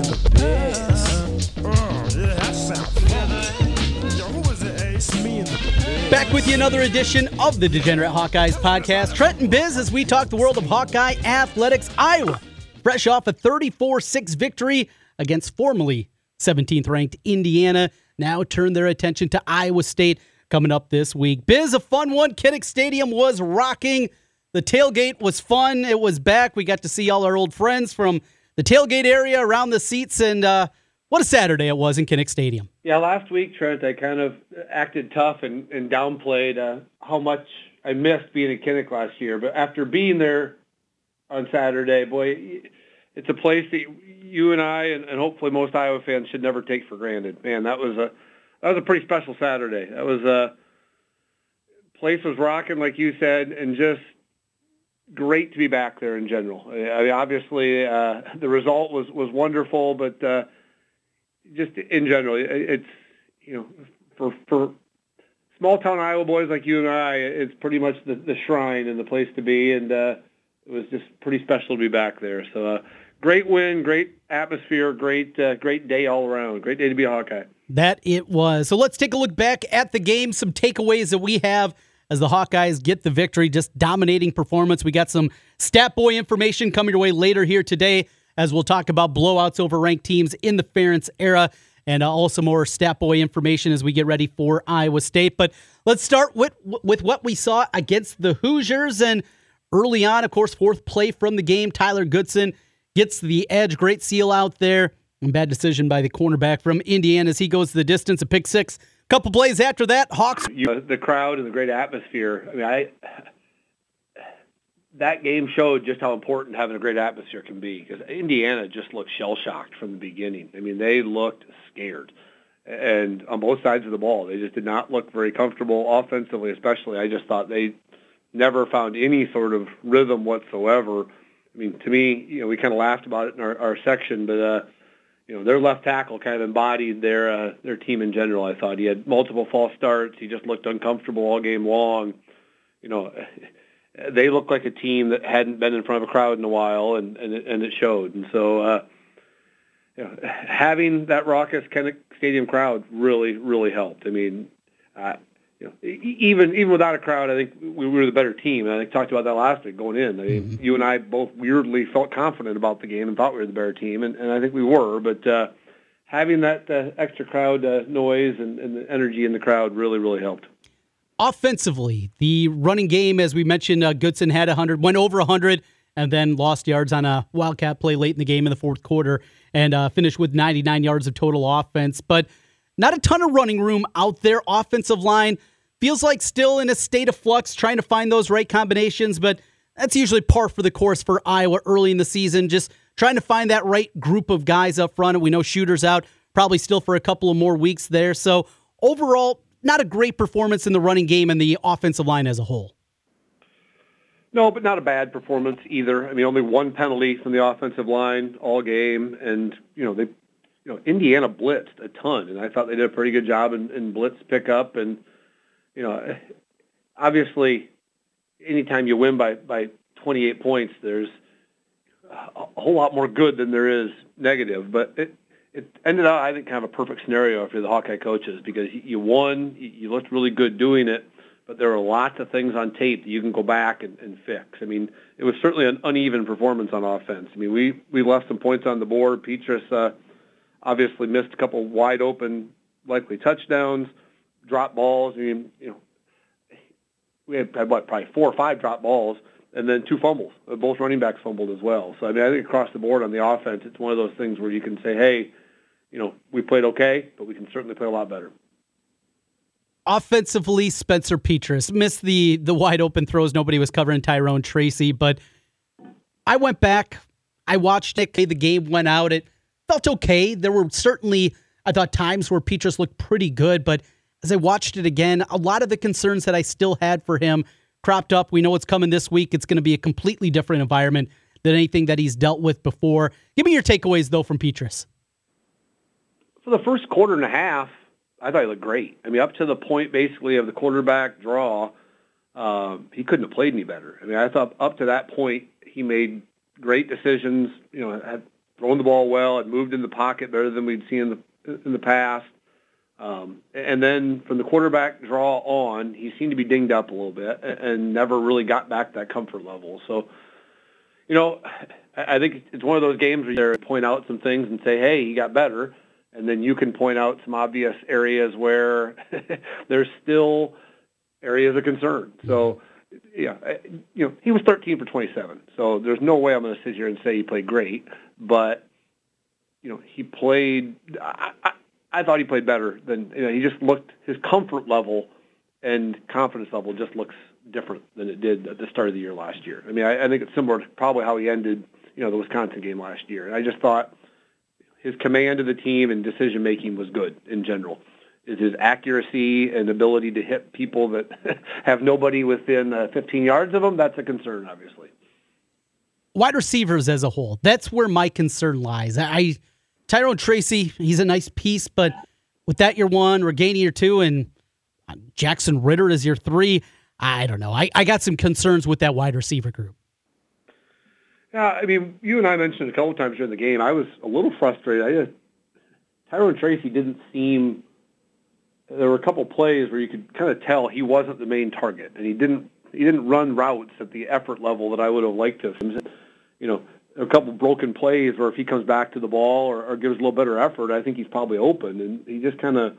in the biz. That sounds back with you another edition of the Degenerate Hawkeyes podcast. Trent and Biz as we talk the world of Hawkeye athletics. Iowa, fresh off a 34-6 victory against formerly 17th-ranked Indiana, now turn their attention to Iowa State coming up this week. Biz, a fun one. Kinnick Stadium was rocking. The tailgate was fun. It was back. We got to see all our old friends from the tailgate area around the seats, and what a Saturday it was in Kinnick Stadium. Yeah, last week, Trent, I kind of acted tough and downplayed how much I missed being at Kinnick last year. But after being there on Saturday, boy, it's a place that you and I and hopefully most Iowa fans should never take for granted. Man, that was a pretty special Saturday. That was a place was rocking, like you said, and just great to be back there in general. I mean, obviously, the result was wonderful, but just in general, it's, you know, for small-town Iowa boys like you and I, it's pretty much the shrine and the place to be, and it was just pretty special to be back there. So great win, great atmosphere, great day all around. Great day to be a Hawkeye. That it was. So let's take a look back at the game, some takeaways that we have as the Hawkeyes get the victory, just dominating performance. We got some stat boy information coming your way later here today as we'll talk about blowouts over ranked teams in the Ferentz era and also more stat boy information as we get ready for Iowa State. But let's start with what we saw against the Hoosiers. And early on, of course, fourth play from the game, Tyler Goodson gets the edge. Great seal out there. And bad decision by the cornerback from Indiana as he goes the distance, a pick six. A couple plays after that, Hawks. The crowd and the great atmosphere. I mean, that game showed just how important having a great atmosphere can be because Indiana just looked shell-shocked from the beginning. I mean, they looked scared. And on both sides of the ball, they just did not look very comfortable offensively, especially. I just thought they never found any sort of rhythm whatsoever. I mean, to me, you know, we kind of laughed about it in our section, but you know, their left tackle kind of embodied their team in general. I thought he had multiple false starts. He just looked uncomfortable all game long. You know, they looked like a team that hadn't been in front of a crowd in a while, and it showed. And so, you know, having that raucous Kinnick Stadium crowd really helped. I mean, you know, even without a crowd, I think we were the better team. And I think talked about that last week going in. I mean, You and I both weirdly felt confident about the game and thought we were the better team, and I think we were. But having that extra crowd noise and the energy in the crowd really helped. Offensively, the running game, as we mentioned, Goodson had 100, went over 100, and then lost yards on a wildcat play late in the game in the fourth quarter, and finished with 99 yards of total offense. But not a ton of running room out there. Offensive line feels like still in a state of flux, trying to find those right combinations, but that's usually par for the course for Iowa early in the season, just trying to find that right group of guys up front. And we know Shooter's out probably still for a couple of more weeks there. So overall, not a great performance in the running game and the offensive line as a whole. No, but not a bad performance either. I mean, only one penalty from the offensive line all game, and, you know, Indiana blitzed a ton, and I thought they did a pretty good job in blitz pickup. And, you know, obviously, anytime you win by 28 points, there's a whole lot more good than there is negative. But it ended up, I think, kind of a perfect scenario for the Hawkeye coaches because you won, you looked really good doing it, but there are lots of things on tape that you can go back and fix. I mean, it was certainly an uneven performance on offense. I mean, we left some points on the board. Petras, obviously missed a couple wide open, likely touchdowns, drop balls. I mean, you know, we had probably 4 or 5 drop balls, and then 2 fumbles. Both running backs fumbled as well. So, I mean, I think across the board on the offense, it's one of those things where you can say, hey, you know, we played okay, but we can certainly play a lot better. Offensively, Spencer Petras missed the wide open throws. Nobody was covering Tyrone Tracy, but I went back. I watched it. The game went out. It felt okay. There were certainly, I thought, times where Petras looked pretty good, but as I watched it again, a lot of the concerns that I still had for him cropped up. We know it's coming this week. It's going to be a completely different environment than anything that he's dealt with before. Give me your takeaways, though, from Petras. For the first quarter and a half, I thought he looked great. I mean, up to the point, basically, of the quarterback draw, he couldn't have played any better. I mean, I thought up to that point, he made great decisions, you know, had throwing the ball well. It moved in the pocket better than we'd seen in the past. And then from the quarterback draw on, he seemed to be dinged up a little bit and never really got back that comfort level. So, you know, I think it's one of those games where you point out some things and say, hey, he got better. And then you can point out some obvious areas where there's still areas of concern. So, yeah, you know, he was 13 for 27. So there's no way I'm going to sit here and say he played great. But, you know, he played – I thought he played better than, you know, he just looked, his comfort level and confidence level just looks different than it did at the start of the year last year. I mean, I think it's similar to probably how he ended, you know, the Wisconsin game last year. And I just thought his command of the team and decision-making was good in general. His accuracy and ability to hit people that have nobody within 15 yards of him, that's a concern, obviously. Wide receivers as a whole, that's where my concern lies. Tyrone Tracy, he's a nice piece, but with that year one, Reganey year two, and Jackson Ritter is year three, I don't know. I got some concerns with that wide receiver group. Yeah, I mean, you and I mentioned a couple times during the game, I was a little frustrated. Tyrone Tracy didn't seem, there were a couple plays where you could kind of tell he wasn't the main target, and he didn't run routes at the effort level that I would have liked to have. You know, a couple broken plays where if he comes back to the ball or gives a little better effort, I think he's probably open. And he just kind of,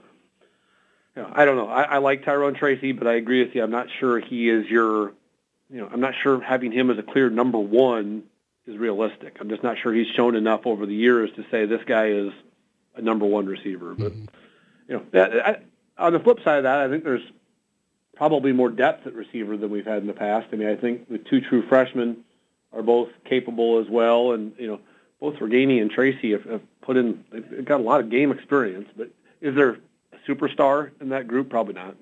you know, I don't know. I like Tyrone Tracy, but I agree with you. I'm not sure he is your, you know, I'm not sure having him as a clear number one is realistic. I'm just not sure he's shown enough over the years to say this guy is a number one receiver. But, you know, on the flip side of that, I think there's probably more depth at receiver than we've had in the past. I mean, I think the two true freshmen are both capable as well, and you know both Reganey and Tracy have put in. They've got a lot of game experience, but is there a superstar in that group? Probably not.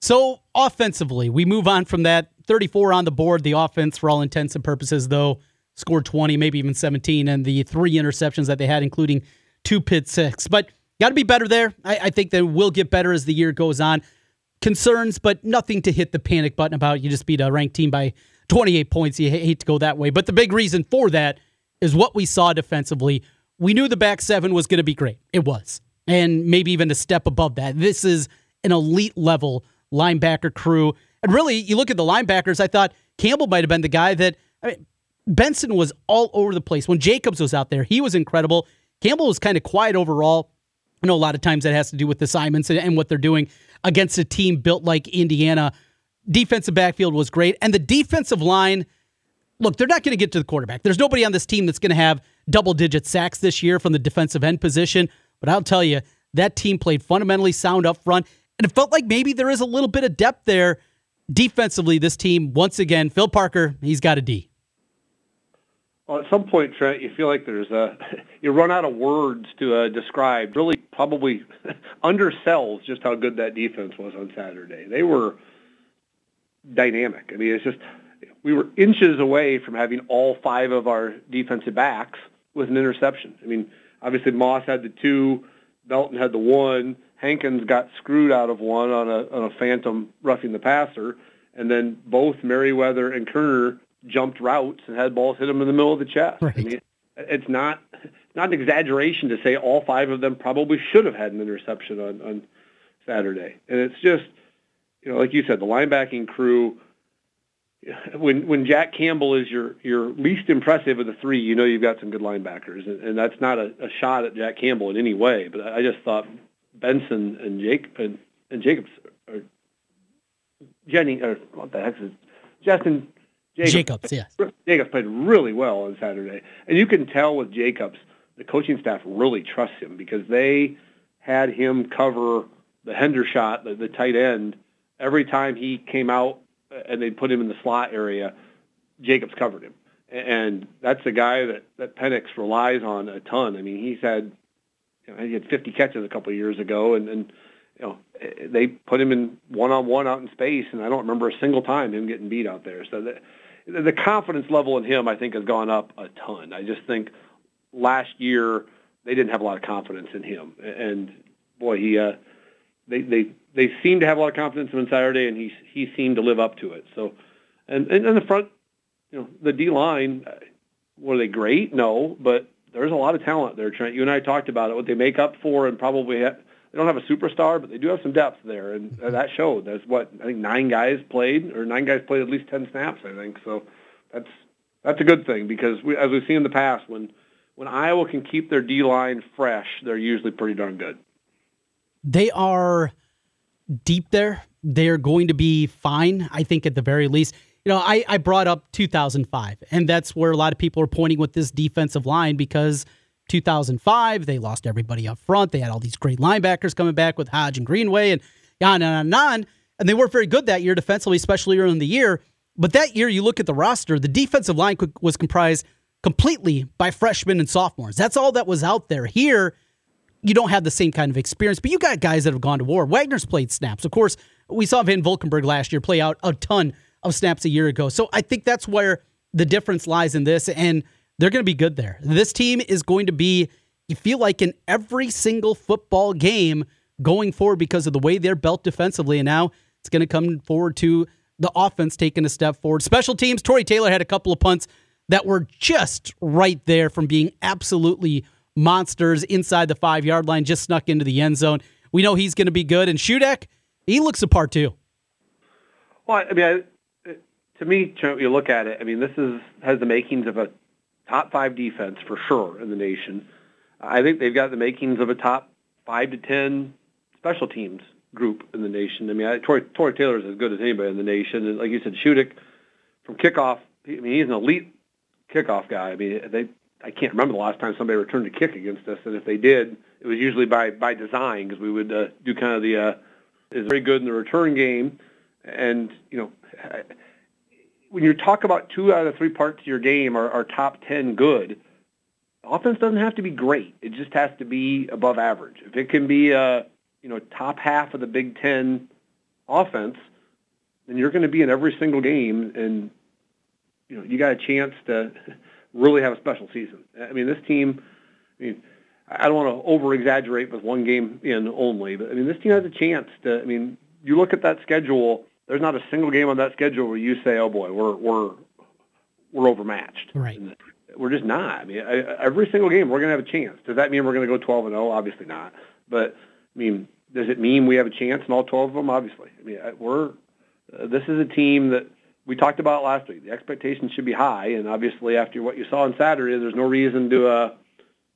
So offensively, we move on from that. 34 on the board. The offense, for all intents and purposes, though, scored 20, maybe even 17, and the three interceptions that they had, including two pick six. But got to be better there. I think they will get better as the year goes on. Concerns, but nothing to hit the panic button about. You just beat a ranked team by 28 points. You hate to go that way. But the big reason for that is what we saw defensively. We knew the back seven was going to be great. It was. And maybe even a step above that. This is an elite level linebacker crew. And really, you look at the linebackers, I thought Campbell might have been the guy that, I mean, Benson was all over the place. When Jacobs was out there, he was incredible. Campbell was kind of quiet overall. I know a lot of times that has to do with assignments and what they're doing against a team built like Indiana. Defensive backfield was great. And the defensive line, look, they're not going to get to the quarterback. There's nobody on this team that's going to have double-digit sacks this year from the defensive end position. But I'll tell you, that team played fundamentally sound up front. And it felt like maybe there is a little bit of depth there. Defensively, this team, once again, Phil Parker, he's got a D. Well, at some point, Trent, you feel like there's you run out of words to describe, really probably undersells just how good that defense was on Saturday. They were dynamic. I mean, it's just we were inches away from having all five of our defensive backs with an interception. I mean, obviously Moss had the two, Melton had the one, Hankins got screwed out of one on a phantom roughing the passer, and then both Merriweather and Kerner jumped routes and had balls hit them in the middle of the chest. Right. I mean, it's not an exaggeration to say all five of them probably should have had an interception on Saturday, and it's just. You know, like you said, the linebacking crew, when Jack Campbell is your least impressive of the three, you know you've got some good linebackers. And that's not a shot at Jack Campbell in any way, but I just thought Benson and Jacobs, or Justin Jacobs. Jacobs, yes. Jacobs played really well on Saturday. And you can tell with Jacobs, the coaching staff really trusts him because they had him cover the Hendershot, the tight end, every time he came out and they put him in the slot area, Jacobs covered him. And that's a guy that Penix relies on a ton. I mean, he had 50 catches a couple of years ago, and you know they put him in one-on-one out in space, and I don't remember a single time him getting beat out there. So the confidence level in him, I think, has gone up a ton. I just think last year they didn't have a lot of confidence in him. And, boy, they seemed to have a lot of confidence in Saturday, and he seemed to live up to it. So, and the front, you know, the D line, were they great? No, but there's a lot of talent there, Trent. You and I talked about it, what they make up for, and probably they don't have a superstar, but they do have some depth there, and that showed. That's what, I think nine guys played at least 10 snaps, I think. So that's a good thing because, as we've seen in the past, when Iowa can keep their D-line fresh, they're usually pretty darn good. They are deep there. They're going to be fine, I think, at the very least. You know, I brought up 2005, and that's where a lot of people are pointing with this defensive line because 2005, they lost everybody up front. They had all these great linebackers coming back with Hodge and Greenway and on. And they weren't very good that year defensively, especially early in the year. But that year, you look at the roster, the defensive line was comprised completely by freshmen and sophomores. That's all that was out there. Here, you don't have the same kind of experience, but you got guys that have gone to war. Wagner's played snaps. Of course, we saw Van Volkenburg last year play out a ton of snaps a year ago. So I think that's where the difference lies in this, and they're going to be good there. This team is going to be, you feel like, in every single football game going forward because of the way they're built defensively, and now it's going to come forward to the offense taking a step forward. Special teams, Tory Taylor had a couple of punts that were just right there from being absolutely monsters inside the 5-yard line, just snuck into the end zone. We know he's going to be good, and Shudak, he looks the part too. Well, I mean, to me, you look at it, I mean, has the makings of a top 5 defense for sure in the nation. I think they've got the makings of a top 5 to 10 special teams group in the nation. I mean, Tory Taylor is as good as anybody in the nation. And like you said, Shudak from kickoff, I mean, he's an elite kickoff guy. I mean, I can't remember the last time somebody returned a kick against us, and if they did, it was usually by design because we would do kind of the is very good in the return game. And, you know, when you talk about 2 out of 3 parts of your game are top 10 good, offense doesn't have to be great. It just has to be above average. If it can be, top half of the Big Ten offense, then you're going to be in every single game, and, you know, you got a chance to really have a special season. I mean, this team, I don't want to over-exaggerate with one game in only, but, I mean, this team has a chance to, I mean, you look at that schedule. There's not a single game on that schedule where you say, "Oh boy, we're overmatched." Right? We're just not. I mean, every single game we're going to have a chance. Does that mean we're going to go 12-0? Obviously not. But I mean, does it mean we have a chance in all 12 of them? Obviously. I mean, this is a team that we talked about last week. The expectations should be high, and obviously after what you saw on Saturday, there's no reason to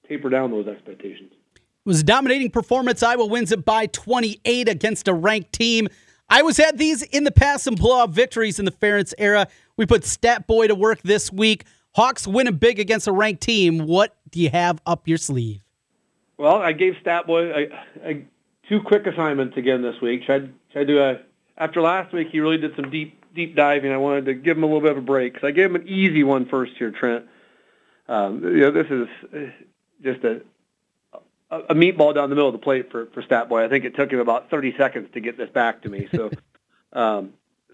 taper down those expectations. It was a dominating performance. Iowa wins it by 28 against a ranked team. Iowa's had these in the past, some blowout victories in the Ferentz era. We put Stat Boy to work this week. Hawks winning big against a ranked team. What do you have up your sleeve? Well, I gave Stat Boy two quick assignments again this week. After last week, he really did some deep diving. I wanted to give him a little bit of a break because I gave him an easy one first here, Trent. This is just a meatball down the middle of the plate for Stat Boy. I think it took him about 30 seconds to get this back to me. So,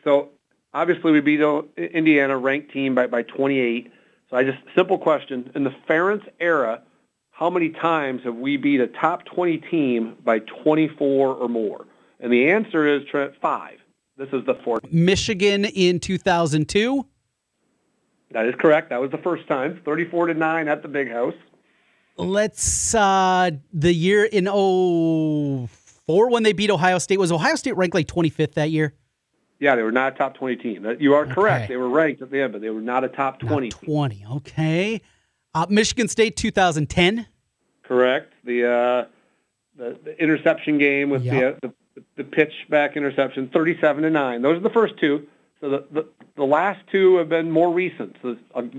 so obviously we beat Indiana, ranked team, by 28. So simple question. In the Ferentz era, how many times have we beat a top 20 team by 24 or more? And the answer is, Trent, 5. This is the fourth. Michigan in 2002? That is correct. That was the first time. 34-9 at the Big House. Let's, the year in 2004 when they beat Ohio State. Was Ohio State ranked like 25th that year? Yeah, they were not a top 20 team. You are correct. They were ranked at the end, but they were not a top 20 team. 20, okay. Michigan State, 2010. Correct. The interception game with the pitchback interception, 37-9. Those are the first two. So the last two have been more recent. So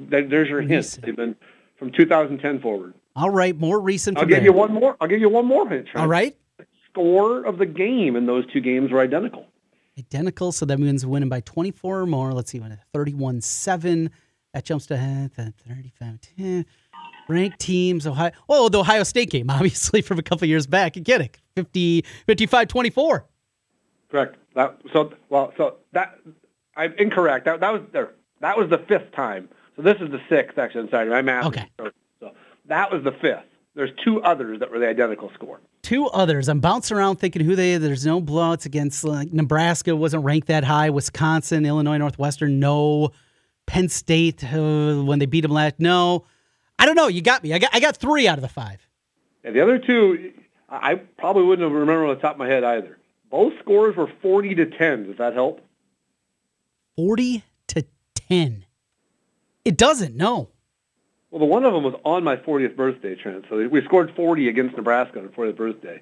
there's your hint. They've been from 2010 forward. All right, more recent. I'll give you one more hint. All right. The score of the game in those two games were identical. So that means winning by 24 or more. Let's see, 31-7. That jumps to 35-10. Ranked teams, Ohio. Oh, the Ohio State game, obviously, from a couple of years back. You get it, 55-24. Correct. I'm incorrect. That was the 5th time. So this is the 6th. Actually, sorry, my math. Okay. That was the 5th. There's 2 others that were the identical score. 2 others. I'm bouncing around thinking there's no blowouts against, like, Nebraska wasn't ranked that high. Wisconsin, Illinois, Northwestern, no. Penn State, when they beat them last, no. I don't know. You got me. I got three out of the five. And the other two, I probably wouldn't have remembered on the top of my head either. Both scores were 40 to 10. Does that help? 40 to 10. It doesn't, no. Well, the one of them was on my 40th birthday, Trent. So we scored 40 against Nebraska on the 40th birthday.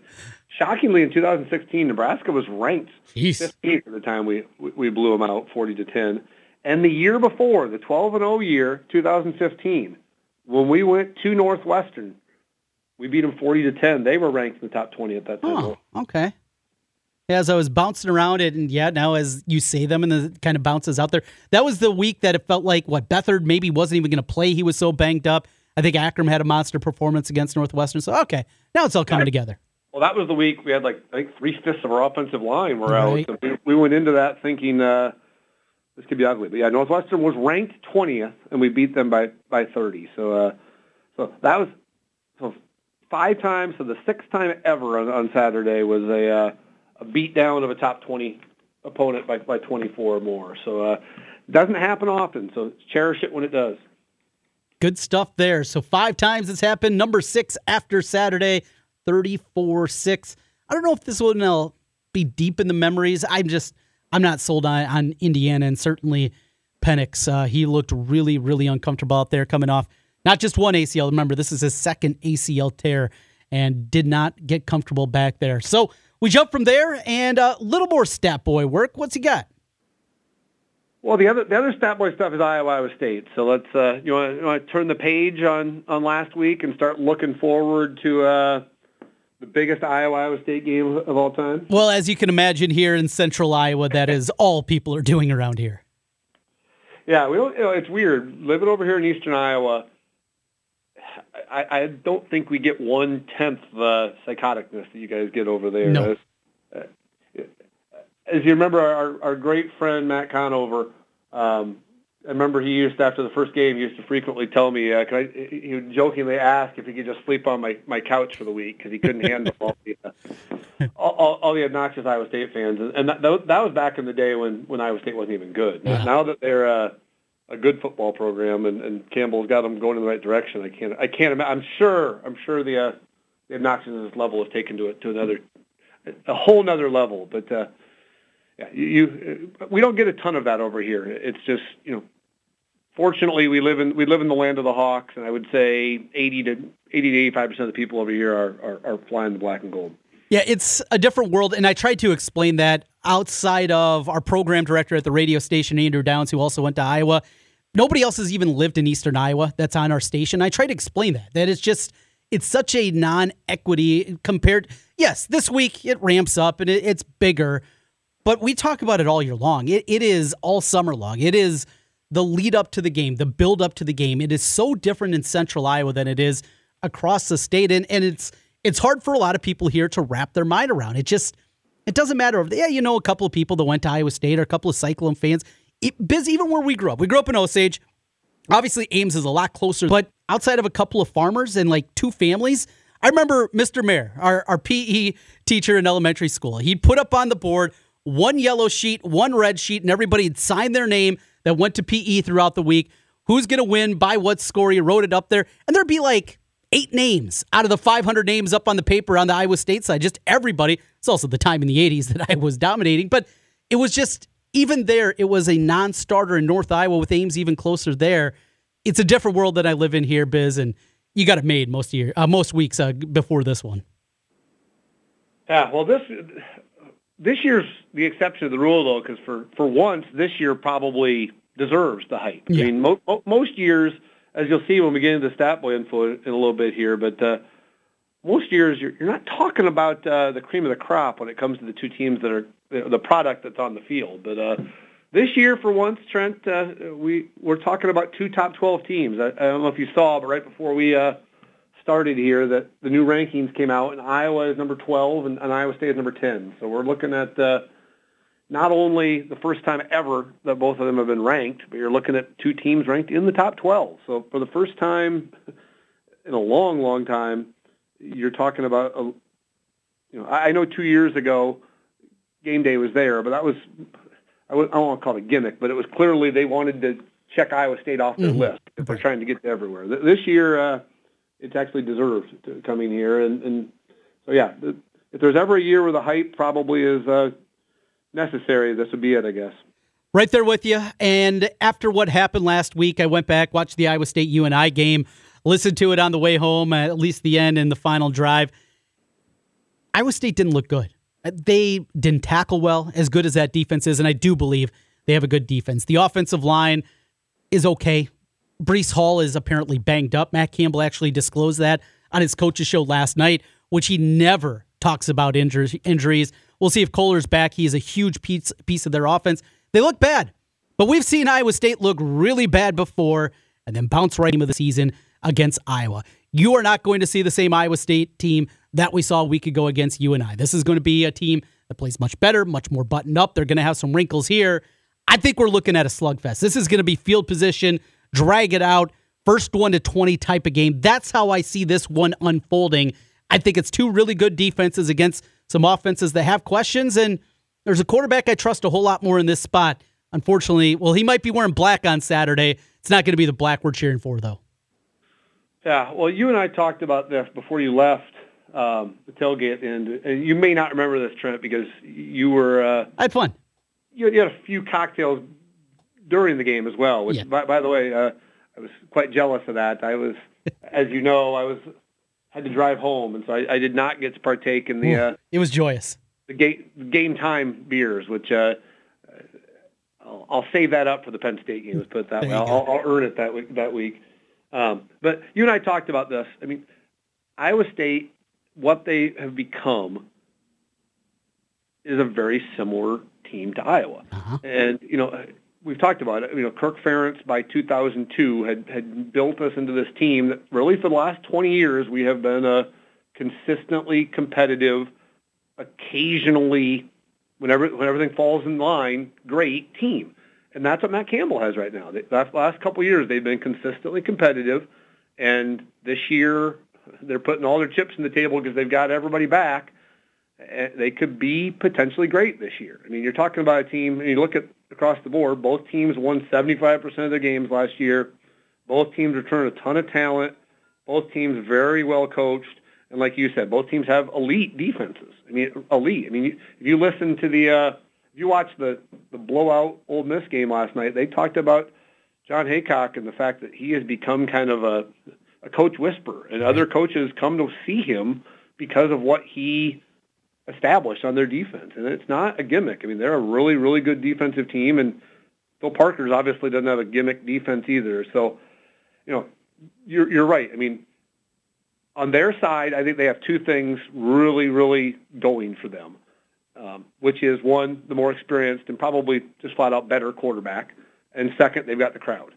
Shockingly, in 2016, Nebraska was ranked 15th at the time we blew them out, 40 to 10. And the year before, the 12-0 year, 2015, when we went to Northwestern, we beat them 40 to 10. They were ranked in the top 20 at that time. Oh, okay. As I was bouncing around it, and now as you say them and it kind of bounces out there. That was the week that it felt like, Beathard maybe wasn't even going to play. He was so banged up. I think Akram had a monster performance against Northwestern. So, okay, now it's all coming together. Well, that was the week we had, three-fifths of our offensive line were out. So we went into that thinking this could be ugly. But, Northwestern was ranked 20th, and we beat them by 30. So that was... five times, so the sixth time ever on Saturday was a beatdown of a top 20 opponent by 24 or more. So it doesn't happen often, so cherish it when it does. Good stuff there. So five times it's happened. Number six after Saturday, 34-6. I don't know if this one will be deep in the memories. I'm not sold on Indiana, and certainly Penix. He looked really, really uncomfortable out there coming off. Not just one ACL. Remember, this is his second ACL tear and did not get comfortable back there. So we jump from there and a little more stat boy work. What's he got? Well, the other stat boy stuff is Iowa State. So let's you want to turn the page on last week and start looking forward to the biggest Iowa State game of all time? Well, as you can imagine here in central Iowa, that is all people are doing around here. Yeah, we don't, it's weird. Living over here in eastern Iowa, I don't think we get 1/10 the psychoticness that you guys get over there. No. As you remember, our great friend Matt Conover, I remember he used to, after the first game, he used to frequently tell me, he would jokingly ask if he could just sleep on my couch for the week because he couldn't handle all the obnoxious Iowa State fans. And that was back in the day when Iowa State wasn't even good. Yeah. Now that they're a good football program, and Campbell's got them going in the right direction. I can't imagine. I'm sure the obnoxiousness level is taken to a whole nother level. But we don't get a ton of that over here. It's just fortunately we live in the land of the Hawks, and I would say 80 to 85% of the people over here are flying the black and gold. Yeah, it's a different world, and I tried to explain that outside of our program director at the radio station, Andrew Downs, who also went to Iowa. Nobody else has even lived in eastern Iowa that's on our station. I try to explain that it's such a non-equity compared. Yes, this week it ramps up and it's bigger, but we talk about it all year long. It is all summer long. It is the lead up to the game, the build up to the game. It is so different in central Iowa than it is across the state, and it's hard for a lot of people here to wrap their mind around. It doesn't matter. Yeah, a couple of people that went to Iowa State or a couple of Cyclone fans. Even where we grew up. We grew up in Osage. Obviously, Ames is a lot closer. But outside of a couple of farmers and two families, I remember Mr. Mayer, our PE teacher in elementary school. He'd put up on the board one yellow sheet, one red sheet, and everybody had signed their name that went to PE throughout the week. Who's going to win by what score? He wrote it up there. And there'd be 8 names out of the 500 names up on the paper on the Iowa State side. Just everybody. It's also the time in the 80s that Iowa was dominating. But it was just, even there, it was a non-starter in North Iowa with Ames even closer there. It's a different world that I live in here, Biz, and you got it made most weeks before this one. Yeah, well, this year's the exception to the rule, though, because for once, this year probably deserves the hype. Yeah. I mean, most years... as you'll see when we get into the stat boy info in a little bit here, but most years you're not talking about the cream of the crop when it comes to the two teams that are the product that's on the field. But this year, for once, Trent, we're talking about two top 12 teams. I don't know if you saw, but right before we started here, that the new rankings came out, and Iowa is number 12, and Iowa State is number 10. So we're looking at not only the first time ever that both of them have been ranked, but you're looking at two teams ranked in the top 12. So for the first time in a long, long time, you're talking about, I know 2 years ago game day was there, but that was, I don't want to call it a gimmick, but it was clearly they wanted to check Iowa State off their list if they're trying to get to everywhere. This year, it's actually deserved to coming here. And so, yeah, if there's ever a year where the hype probably is necessary, this would be it, I guess. Right there with you. And after what happened last week, I went back, watched the Iowa State UNI game, listened to it on the way home, at least the end and the final drive. Iowa State didn't look good. They didn't tackle well, as good as that defense is, and I do believe they have a good defense. The offensive line is okay. Breece Hall is apparently banged up. Matt Campbell actually disclosed that on his coach's show last night, which he never talks about injuries. We'll see if Kohler's back. He is a huge piece of their offense. They look bad, but we've seen Iowa State look really bad before and then bounce right into the season against Iowa. You are not going to see the same Iowa State team that we saw a week ago against UNI. This is going to be a team that plays much better, much more buttoned up. They're going to have some wrinkles here. I think we're looking at a slugfest. This is going to be field position, drag it out, first one to 20 type of game. That's how I see this one unfolding. I think it's two really good defenses against some offenses that have questions, and there's a quarterback I trust a whole lot more in this spot. Unfortunately, well, he might be wearing black on Saturday. It's not going to be the black we're cheering for, though. Yeah, well, you and I talked about this before you left the tailgate, and you may not remember this, Trent, because you were... I had fun. You had a few cocktails during the game as well, which, by the way, I was quite jealous of that. I was, as you know, had to drive home, and so I did not get to partake in the... it was joyous. The game time beers, which I'll save that up for the Penn State game, let's put it that way. I'll earn it that week. But you and I talked about this. I mean, Iowa State, what they have become is a very similar team to Iowa. Uh-huh. And, you know, we've talked about it. You know, Kirk Ferentz by 2002 had built us into this team that really for the last 20 years we have been a consistently competitive, occasionally, when everything falls in line, great team. And that's what Matt Campbell has right now. The last couple of years, they've been consistently competitive, and this year they're putting all their chips on the table because they've got everybody back. They could be potentially great this year. I mean, you're talking about a team, and you look at across the board, both teams won 75% of their games last year. Both teams returned a ton of talent. Both teams very well coached. And like you said, both teams have elite defenses. I mean, elite. I mean, if you listen to if you watch the blowout Ole Miss game last night, they talked about John Haycock and the fact that he has become kind of a coach whisperer, and other coaches come to see him because of what he established on their defense. And it's not a gimmick. I mean, they're a really, really good defensive team, and Phil Parker's obviously doesn't have a gimmick defense either. So, you know, you're right. I mean, on their side, I think they have two things really, really going for them, which is, one, the more experienced and probably just flat-out better quarterback, and second, they've got the crowd.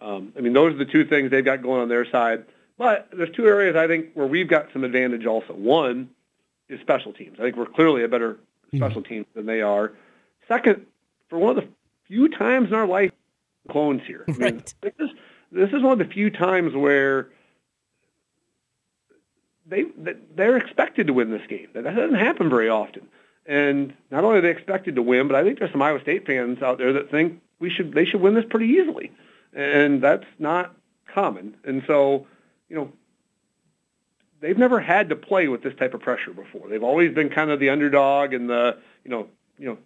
I mean, those are the two things they've got going on their side. But there's two areas, I think, where we've got some advantage also. One is special teams. I think we're clearly a better special team than they are. Second, for one of the few times in our life, clones here. I mean, right. This is one of the few times where they're expected to win this game. That doesn't happen very often. And not only are they expected to win, but I think there's some Iowa State fans out there that think they should win this pretty easily. And that's not common. And so, you know, they've never had to play with this type of pressure before. They've always been kind of the underdog and the, there's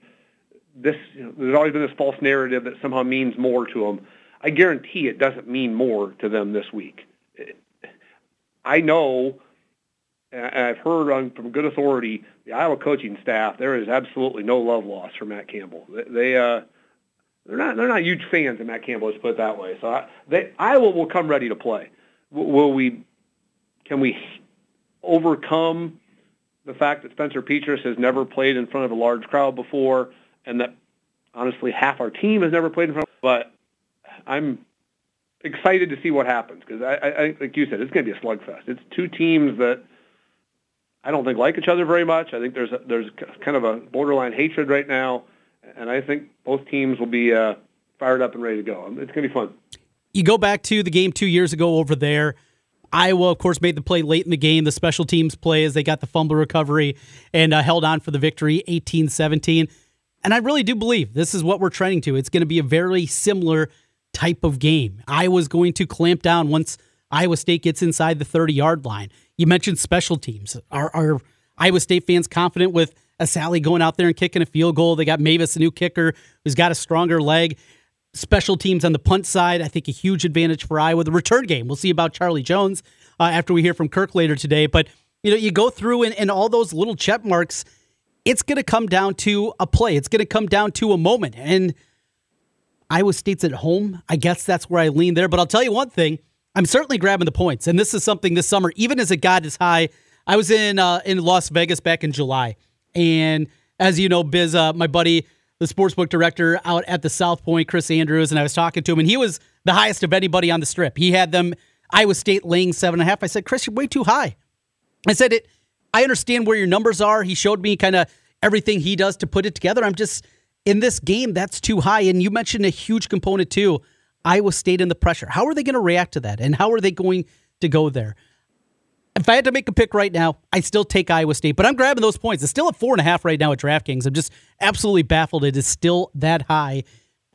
always been this false narrative that somehow means more to them. I guarantee it doesn't mean more to them this week. I know, and I've heard from good authority, the Iowa coaching staff, there is absolutely no love lost for Matt Campbell. They're not huge fans of Matt Campbell, let's put it that way. So Iowa will come ready to play. Can we overcome the fact that Spencer Petras has never played in front of a large crowd before, and that honestly half our team has never played in front of? But I'm excited to see what happens, because I like you said, it's going to be a slugfest. It's two teams that I don't think like each other very much. I think there's kind of a borderline hatred right now, and I think both teams will be fired up and ready to go. It's going to be fun. You go back to the game 2 years ago over there. Iowa, of course, made the play late in the game. The special teams play as they got the fumble recovery and held on for the victory, 18-17. And I really do believe this is what we're trending to. It's going to be a very similar type of game. Iowa's going to clamp down once Iowa State gets inside the 30-yard line. You mentioned special teams. Are Iowa State fans confident with Asali going out there and kicking a field goal? They got Mavis, a new kicker, who's got a stronger leg. Special teams on the punt side, I think a huge advantage for Iowa. The return game, we'll see about Charlie Jones after we hear from Kirk later today. But, you know, you go through and all those little check marks, it's going to come down to a play. It's going to come down to a moment. And Iowa State's at home. I guess that's where I lean there. But I'll tell you one thing. I'm certainly grabbing the points. And this is something this summer, even as it got as high, I was in Las Vegas back in July. And as you know, Biz, my buddy, the sportsbook director out at the South Point, Chris Andrews, and I was talking to him, and he was the highest of anybody on the strip. He had them, Iowa State laying 7.5. I said, Chris, you're way too high. I said, I understand where your numbers are. He showed me kind of everything he does to put it together. I'm just, in this game, that's too high. And you mentioned a huge component, too, Iowa State and the pressure. How are they going to react to that? And how are they going to go there? If I had to make a pick right now, I still take Iowa State, but I'm grabbing those points. It's still at 4.5 right now at DraftKings. I'm just absolutely baffled it is still that high.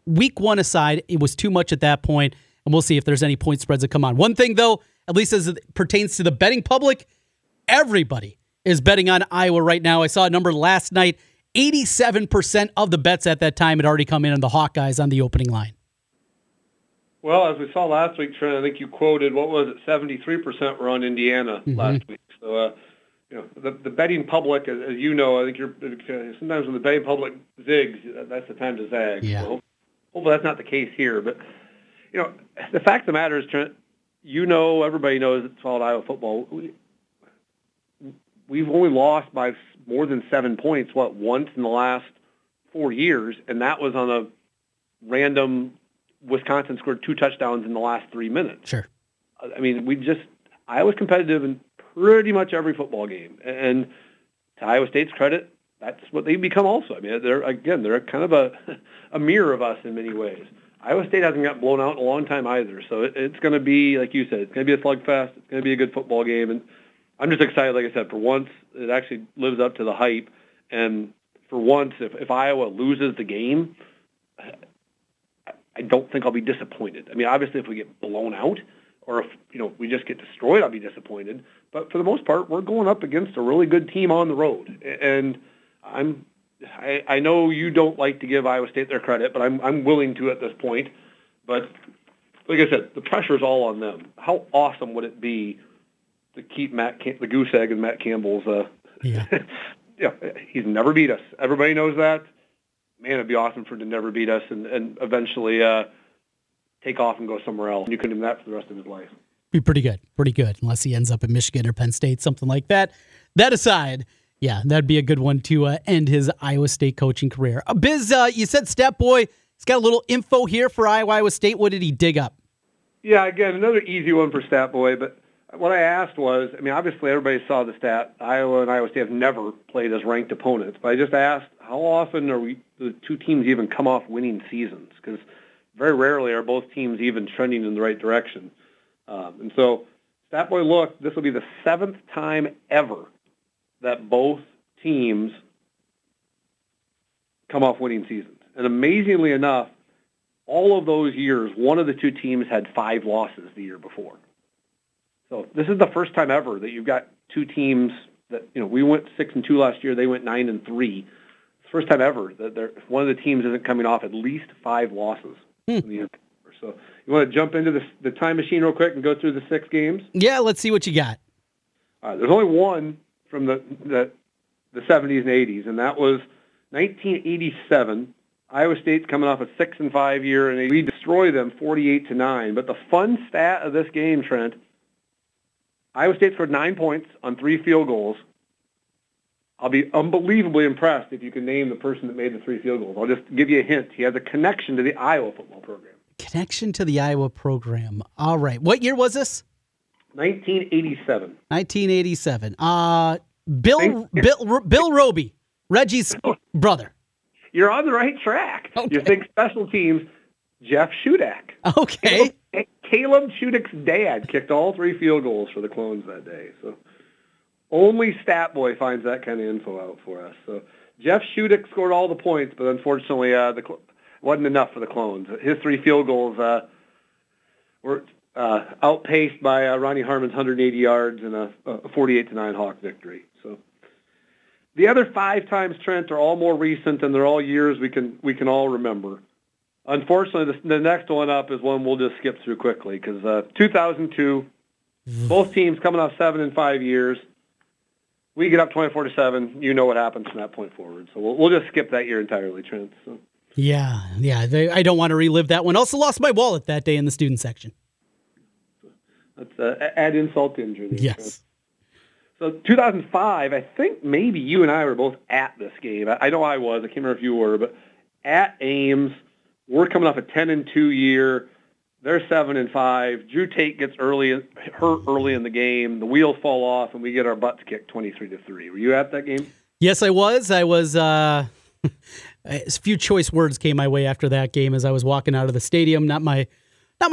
Week one aside, it was too much at that point, and we'll see if there's any point spreads that come on. One thing, though, at least as it pertains to the betting public, everybody is betting on Iowa right now. I saw a number last night, 87% of the bets at that time had already come in on the Hawkeyes on the opening line. Well, as we saw last week, Trent, I think you quoted, what was it, 73% were on Indiana last week. So, you know, the betting public, as you know, I think sometimes when the betting public zigs, that's the time to zag. Yeah. So hopefully that's not the case here. But, you know, the fact of the matter is, Trent, you know, everybody knows it's called Iowa football. We've only lost by more than 7 points, once in the last 4 years, and that was on a random Wisconsin scored 2 touchdowns in the last 3 minutes. Sure. I mean, I was competitive in pretty much every football game. And to Iowa State's credit, that's what they've become also. I mean, they're kind of a mirror of us in many ways. Iowa State hasn't got blown out in a long time either. So it's going to be, like you said, it's going to be a slugfest. It's going to be a good football game. And I'm just excited, like I said, for once, it actually lives up to the hype. And for once, if Iowa loses the game, I don't think I'll be disappointed. I mean, obviously, if we get blown out or if, you know, we just get destroyed, I'll be disappointed. But for the most part, we're going up against a really good team on the road. And I know you don't like to give Iowa State their credit, but I'm willing to at this point. But like I said, the pressure's all on them. How awesome would it be to keep the goose egg in Matt Campbell's? He's never beat us. Everybody knows that. Man, it'd be awesome for him to never beat us and eventually take off and go somewhere else. You couldn't do that for the rest of his life. Be pretty good, unless he ends up in Michigan or Penn State, something like that. That aside, yeah, that'd be a good one to end his Iowa State coaching career. Biz, you said Step Boy. He's got a little info here for Iowa State. What did he dig up? Yeah, again, another easy one for Stat Boy. But what I asked was, I mean, obviously everybody saw the stat. Iowa and Iowa State have never played as ranked opponents. But I just asked, how often do the two teams even come off winning seasons? Because very rarely are both teams even trending in the right direction. And so, Stat Boy looked, this will be the 7th time ever that both teams come off winning seasons. And amazingly enough, all of those years, one of the two teams had 5 losses the year before. So this is the first time ever that you've got two teams that, you know, we went 6-2 last year, they went 9-3. First time ever that one of the teams isn't coming off at least 5 losses. So you want to jump into the time machine real quick and go through the 6 games? Yeah, let's see what you got. There's only one from the 70s and 80s, and that was 1987. Iowa State's coming off a 6-5 year, and we destroy them 48-9. But the fun stat of this game, Trent, Iowa State scored 9 points on 3 field goals. I'll be unbelievably impressed if you can name the person that made the 3 field goals. I'll just give you a hint. He has a connection to the Iowa football program. Connection to the Iowa program. All right. What year was this? 1987. 1987. Bill Roby, Reggie's brother. You're on the right track. Okay. You think special teams, Jeff Shudak. Okay. Caleb Shudak's dad kicked all 3 field goals for the Clones that day, so... Only Stat Boy finds that kind of info out for us. So Jeff Shudak scored all the points, but unfortunately, wasn't enough for the Clones. His three field goals were outpaced by Ronnie Harmon's 180 yards and a 48-9 Hawk victory. So the other five times, Trent, are all more recent, and they're all years we can all remember. Unfortunately, the next one up is one we'll just skip through quickly because 2002, both teams coming off 7 and 5 years. We get up 24-7. You know what happens from that point forward. So we'll just skip that year entirely, Trent. So. Yeah. I don't want to relive that one. Also lost my wallet that day in the student section. That's add insult to injury. Yes. Trent. So 2005, I think maybe you and I were both at this game. I know I was. I can't remember if you were, but at Ames, we're coming off a 10-2 year. They're 7-5. Drew Tate gets hurt early in the game. The wheels fall off, and we get our butts kicked 23-3. Were you at that game? Yes, I was. A few choice words came my way after that game as I was walking out of the stadium. Not my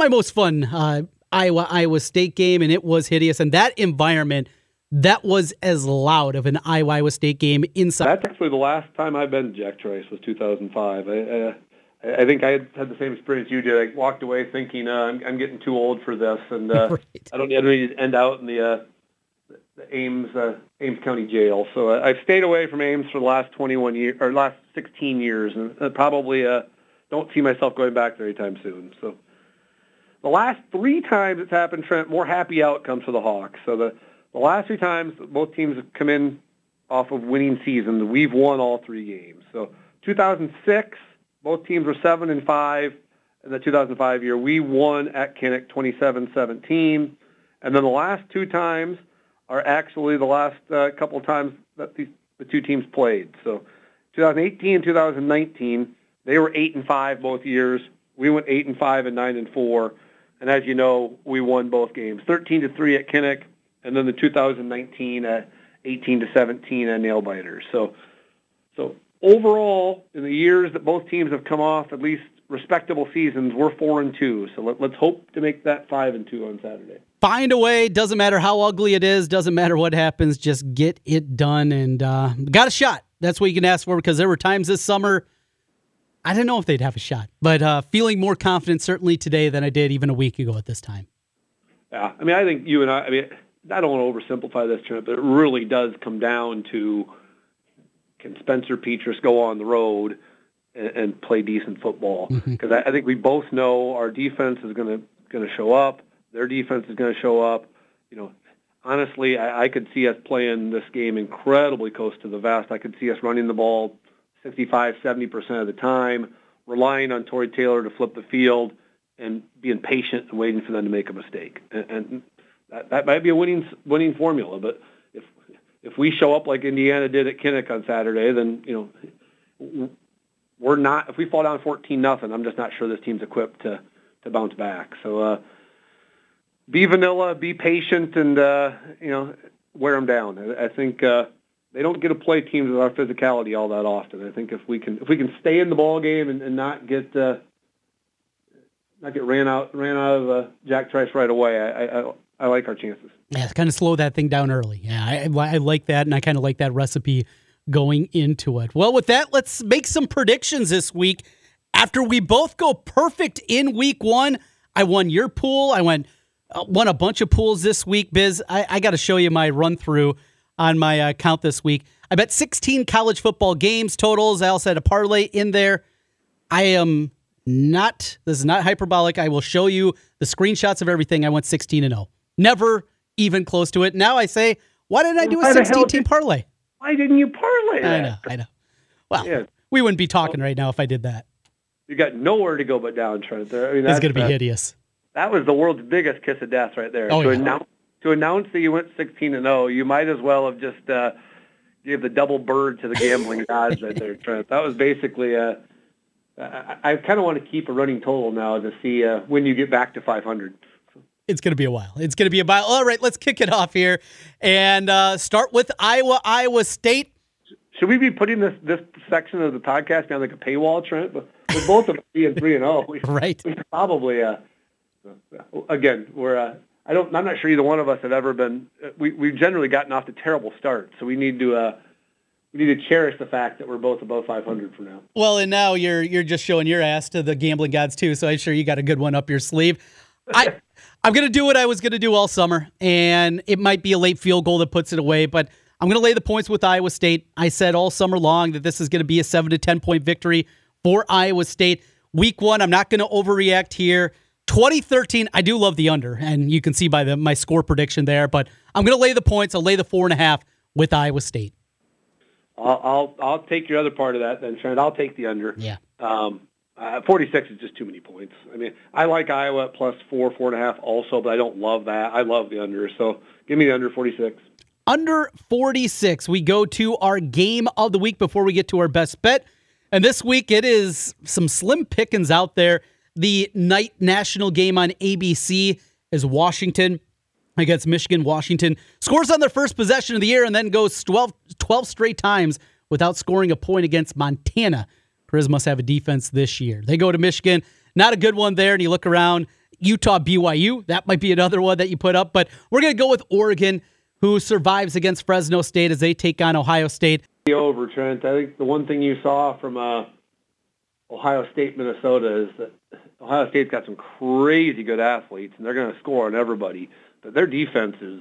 most fun Iowa State game, and it was hideous. And that environment, that was as loud of an Iowa State game inside. That's actually the last time I've been to Jack Trice was 2005. I think I had the same experience you did. I walked away thinking I'm getting too old for this, and right. I don't need to end out in the Ames County Jail. So I've stayed away from Ames for the last 21 years or last 16 years, and probably don't see myself going back there anytime soon. So the last three times it's happened, Trent, more happy outcomes for the Hawks. So the last three times both teams have come in off of winning seasons, we've won all three games. So 2006. Both teams were 7-5 in the 2005 year. We won at Kinnick 27-17. And then the last two times are actually the last couple of times that the two teams played. So 2018 and 2019, they were 8-5 both years. We went 8-5 and 9-4. And as you know, we won both games, 13-3 at Kinnick, and then the 2019 18-17 at Nailbiter. So. Overall, in the years that both teams have come off at least respectable seasons, we're 4-2. So let's hope to make that 5-2 on Saturday. Find a way. Doesn't matter how ugly it is. Doesn't matter what happens. Just get it done and got a shot. That's what you can ask for because there were times this summer I didn't know if they'd have a shot, but feeling more confident certainly today than I did even a week ago at this time. Yeah, I mean, I think you and I don't want to oversimplify this, Trent, but it really does come down to. Can Spencer Petras go on the road and play decent football? Because mm-hmm. I think we both know our defense is going to show up. Their defense is going to show up. You know, honestly, I could see us playing this game incredibly close to the vest. I could see us running the ball 65-70% of the time, relying on Tory Taylor to flip the field and being patient and waiting for them to make a mistake. And that might be a winning formula, but. If we show up like Indiana did at Kinnick on Saturday, then, you know, we're not – if we fall down 14-0, I'm just not sure this team's equipped to bounce back. So be vanilla, be patient, and, you know, wear them down. I think they don't get to play teams with our physicality all that often. I think if we can stay in the ballgame and not get ran out of Jack Trice right away, I like our chances. Yeah, kind of slow that thing down early. Yeah, I like that, and I kind of like that recipe going into it. Well, with that, let's make some predictions this week. After we both go perfect in week one, I won your pool. I won a bunch of pools this week, Biz. I got to show you my run-through on my count this week. I bet 16 college football games totals. I also had a parlay in there. I am not, this is not hyperbolic. I will show you the screenshots of everything. I went 16-0. Never even close to it. Now I say, why didn't I do a 16-team parlay? Why didn't you parlay that? I know. Well, yeah. We wouldn't be talking right now if I did that. You got nowhere to go but down, Trent. There. I mean, that's going to be hideous. That was the world's biggest kiss of death right there. Oh, to announce that you went 16-0, you might as well have just gave the double bird to the gambling gods right there, Trent. That was basically I kind of want to keep a running total now to see when you get back to 500. It's going to be a while. All right, let's kick it off here and start with Iowa State. Should we be putting this section of the podcast down like a paywall, Trent? But we're both of us being 3-0. Right. We probably, again, we're. I'm not sure either one of us have ever been. We've generally gotten off to terrible starts, so we need to we need to cherish the fact that we're both above 500 for now. Well, and now you're just showing your ass to the gambling gods too. So I'm sure you got a good one up your sleeve. I'm going to do what I was going to do all summer, and it might be a late field goal that puts it away, but I'm going to lay the points with Iowa State. I said all summer long that this is going to be a 7 to 10 point victory for Iowa State. Week one, I'm not going to overreact here. 2013, I do love the under, and you can see by my score prediction there, but I'm going to lay the points. I'll lay the 4.5 with Iowa State. I'll take your other part of that then, Trent. I'll take the under. Yeah. 46 is just too many points. I mean, I like Iowa at plus 4.5 also, but I don't love that. I love the under, so give me the under 46. Under 46, we go to our game of the week before we get to our best bet. And this week, it is some slim pickings out there. The night national game on ABC is Washington against Michigan. Washington scores on their first possession of the year and then goes 12 straight times without scoring a point against Montana. Grizz must have a defense this year. They go to Michigan. Not a good one there, and you look around. Utah, BYU, that might be another one that you put up. But we're going to go with Oregon, who survives against Fresno State as they take on Ohio State. Over, Trent. I think the one thing you saw from Ohio State, Minnesota is that Ohio State's got some crazy good athletes, and they're going to score on everybody. But their defense is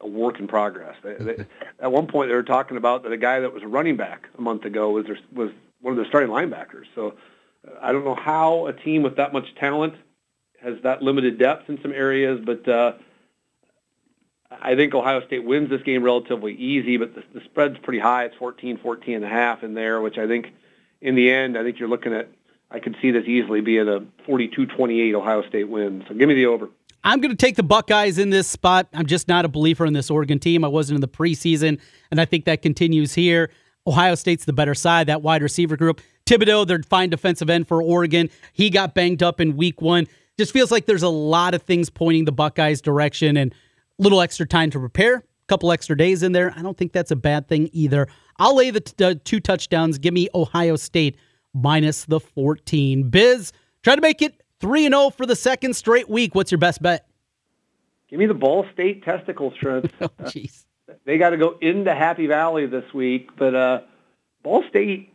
a work in progress. They, at one point, they were talking about that a guy that was a running back a month ago was one of their starting linebackers. So I don't know how a team with that much talent has that limited depth in some areas, but I think Ohio State wins this game relatively easy, but the spread's pretty high. It's 14.5 in there, which I think in the end, I think you're looking at, I could see this easily being a 42-28 Ohio State win. So give me the over. I'm going to take the Buckeyes in this spot. I'm just not a believer in this Oregon team. I wasn't in the preseason, and I think that continues here. Ohio State's the better side, that wide receiver group. Thibodeau, their fine defensive end for Oregon. He got banged up in week one. Just feels like there's a lot of things pointing the Buckeyes' direction, and little extra time to prepare, a couple extra days in there. I don't think that's a bad thing either. I'll lay the two touchdowns. Give me Ohio State minus the 14. Biz, try to make it 3-0 for the second straight week. What's your best bet? Give me the Ball State testicles, Trent. Oh, jeez. They got to go into Happy Valley this week, but Ball State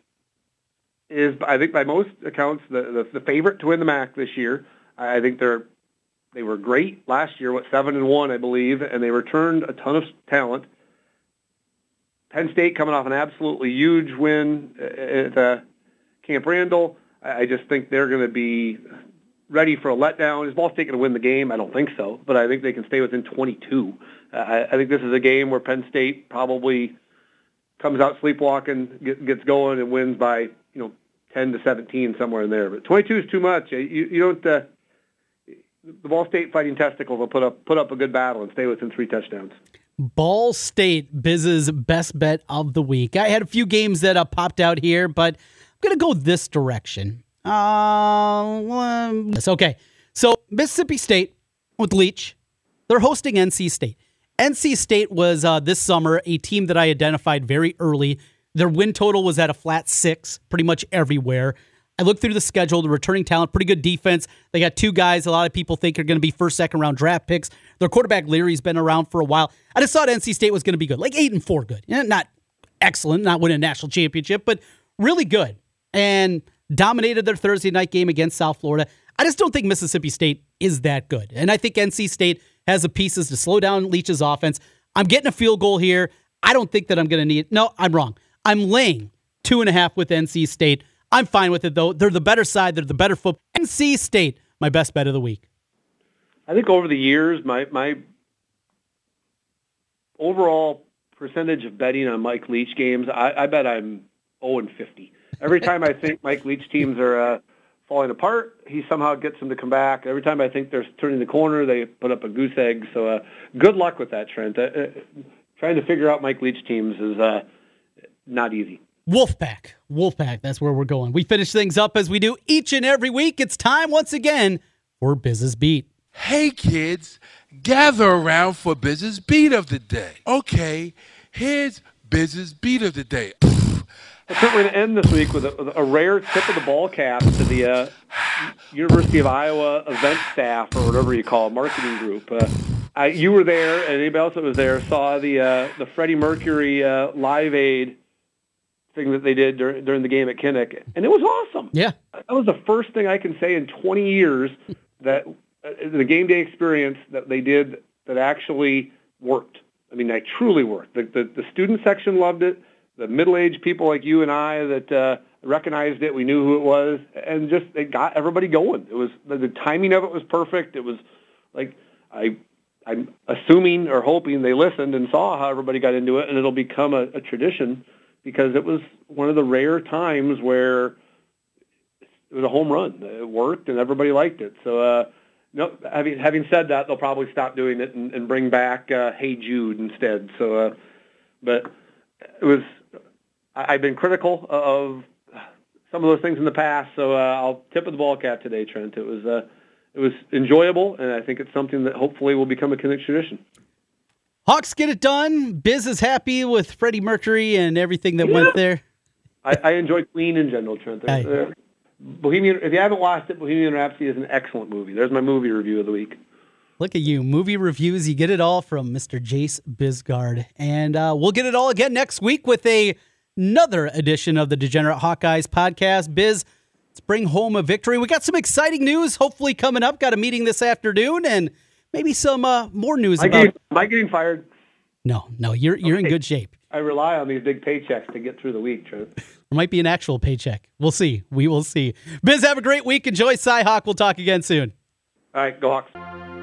is, I think by most accounts, the favorite to win the MAC this year. I think they were great last year, 7-1, I believe, and they returned a ton of talent. Penn State coming off an absolutely huge win at Camp Randall. I just think they're going to be ready for a letdown. Is Ball State going to win the game? I don't think so, but I think they can stay within 22. I think this is a game where Penn State probably comes out sleepwalking, gets going, and wins by 10-17 somewhere in there. But 22 is too much. You don't. The Ball State fighting testicles will put up a good battle and stay within 3 touchdowns. Ball State, Biz's best bet of the week. I had a few games that popped out here, but I'm going to go this direction. Okay, so Mississippi State with Leach, they're hosting NC State. NC State was this summer a team that I identified very early. Their win total was at a flat 6 pretty much everywhere. I looked through the schedule, the returning talent, pretty good defense. They got 2 guys a lot of people think are going to be first, second-round draft picks. Their quarterback, Leary's been around for a while. I just thought NC State was going to be good, like 8-4 good. Not excellent, not winning a national championship, but really good. And dominated their Thursday night game against South Florida. I just don't think Mississippi State is that good. And I think NC State has the pieces to slow down Leach's offense. I'm getting a field goal here. I don't think that I'm going to need it. No, I'm wrong. I'm laying 2.5 with NC State. I'm fine with it, though. They're the better side. They're the better football. NC State, my best bet of the week. I think over the years, my overall percentage of betting on Mike Leach games, I bet I'm 0-50. Every time I think Mike Leach teams are falling apart, he somehow gets them to come back. Every time I think they're turning the corner, they put up a goose egg. So good luck with that, Trent. Trying to figure out Mike Leach teams is not easy. Wolfpack, that's where we're going. We finish things up as we do each and every week. It's time once again for Biz's Beat. Hey, kids, gather around for Biz's Beat of the day. Okay, here's Biz's Beat of the day. That's what we're going to end this week with a rare tip of the ball cap to the University of Iowa event staff, or whatever you call it, marketing group. You were there, and anybody else that was there saw the Freddie Mercury Live Aid thing that they did during the game at Kinnick, and it was awesome. Yeah. That was the first thing I can say in 20 years that the game day experience that they did that actually worked. I mean, that truly worked. The student section loved it. The middle-aged people like you and I that recognized it, we knew who it was, and just it got everybody going. It was the timing of it was perfect. It was like I'm assuming or hoping they listened and saw how everybody got into it, and it'll become a tradition because it was one of the rare times where it was a home run. It worked, and everybody liked it. So, no, having said that, they'll probably stop doing it and bring back Hey Jude instead. So, but it was I've been critical of some of those things in the past. So I'll tip of the ball cap today, Trent. It was enjoyable, and I think it's something that hopefully will become a Kinnick tradition. Hawks get it done. Biz is happy with Freddie Mercury and everything that went there. I enjoy Queen in general, Trent. Bohemian. If you haven't watched it, Bohemian Rhapsody is an excellent movie. There's my movie review of the week. Look at you. Movie reviews. You get it all from Mr. Jace Bisgard. And we'll get it all again next week with another edition of the Degenerate Hawkeyes podcast. Biz, let's bring home a victory. We got some exciting news hopefully coming up. Got a meeting this afternoon and maybe some more news. Am I getting fired? No, you're okay. In good shape. I rely on these big paychecks to get through the week, Trent. There might be an actual paycheck. We'll see. We will see. Biz, have a great week. Enjoy Cy Hawk. We'll talk again soon. All right, go Hawks.